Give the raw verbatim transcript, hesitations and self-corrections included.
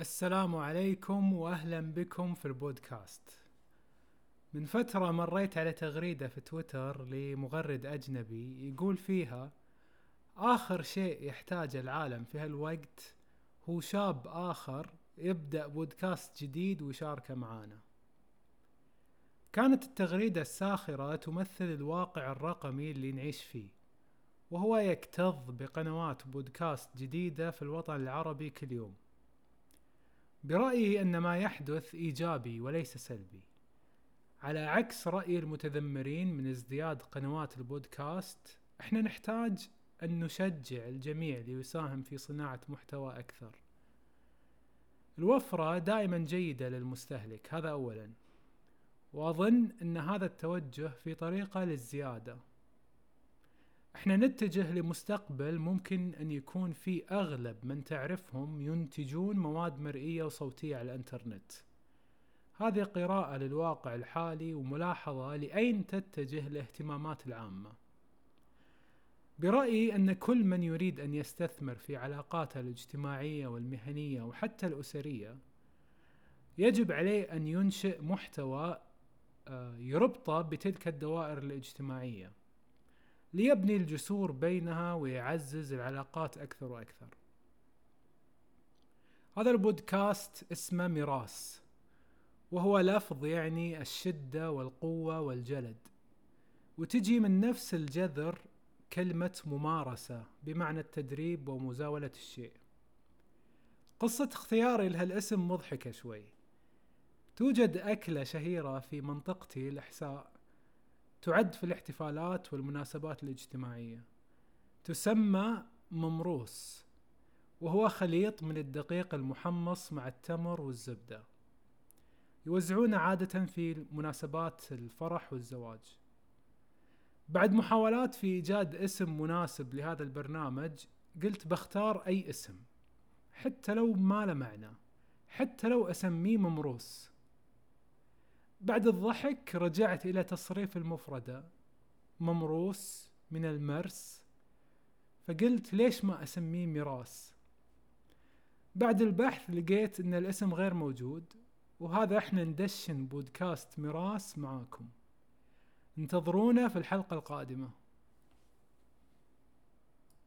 السلام عليكم وأهلا بكم في البودكاست. من فترة مريت على تغريدة في تويتر لمغرد أجنبي يقول فيها آخر شيء يحتاج العالم في هالوقت هو شاب آخر يبدأ بودكاست جديد ويشاركه معانا. كانت التغريدة الساخرة تمثل الواقع الرقمي اللي نعيش فيه، وهو يكتظ بقنوات بودكاست جديدة في الوطن العربي كل يوم. برأيي أن ما يحدث إيجابي وليس سلبي، على عكس رأي المتذمرين من ازدياد قنوات البودكاست. احنا نحتاج أن نشجع الجميع ليساهم في صناعة محتوى أكثر. الوفرة دائما جيدة للمستهلك، هذا أولا، وأظن أن هذا التوجه في طريقة للزيادة. احنا نتجه لمستقبل ممكن أن يكون فيه أغلب من تعرفهم ينتجون مواد مرئية وصوتية على الانترنت. هذه قراءة للواقع الحالي وملاحظة لأين تتجه الاهتمامات العامة. برأيي أن كل من يريد أن يستثمر في علاقاته الاجتماعية والمهنية وحتى الأسرية يجب عليه أن ينشئ محتوى يربطه بتلك الدوائر الاجتماعية ليبني الجسور بينها ويعزز العلاقات أكثر وأكثر. هذا البودكاست اسمه مِراس، وهو لفظ يعني الشدة والقوة والجلد، وتجي من نفس الجذر كلمة ممارسة بمعنى التدريب ومزاولة الشيء. قصة اختياري لهالاسم مضحكة شوي. توجد أكلة شهيرة في منطقتي الإحساء تعد في الاحتفالات والمناسبات الاجتماعية، تسمى ممْروس، وهو خليط من الدقيق المحمص مع التمر والزبدة، يوزعونه عادة في مناسبات الفرح والزواج. بعد محاولات في إيجاد اسم مناسب لهذا البرنامج قلت بختار أي اسم حتى لو ما له معنى، حتى لو أسميه ممْروس. بعد الضحك رجعت إلى تصريف المفردة ممْروس من المرس، فقلت ليش ما أسميه مِراس. بعد البحث لقيت أن الاسم غير موجود، وهذا احنا ندشن بودكاست مِراس معاكم. انتظرونا في الحلقة القادمة.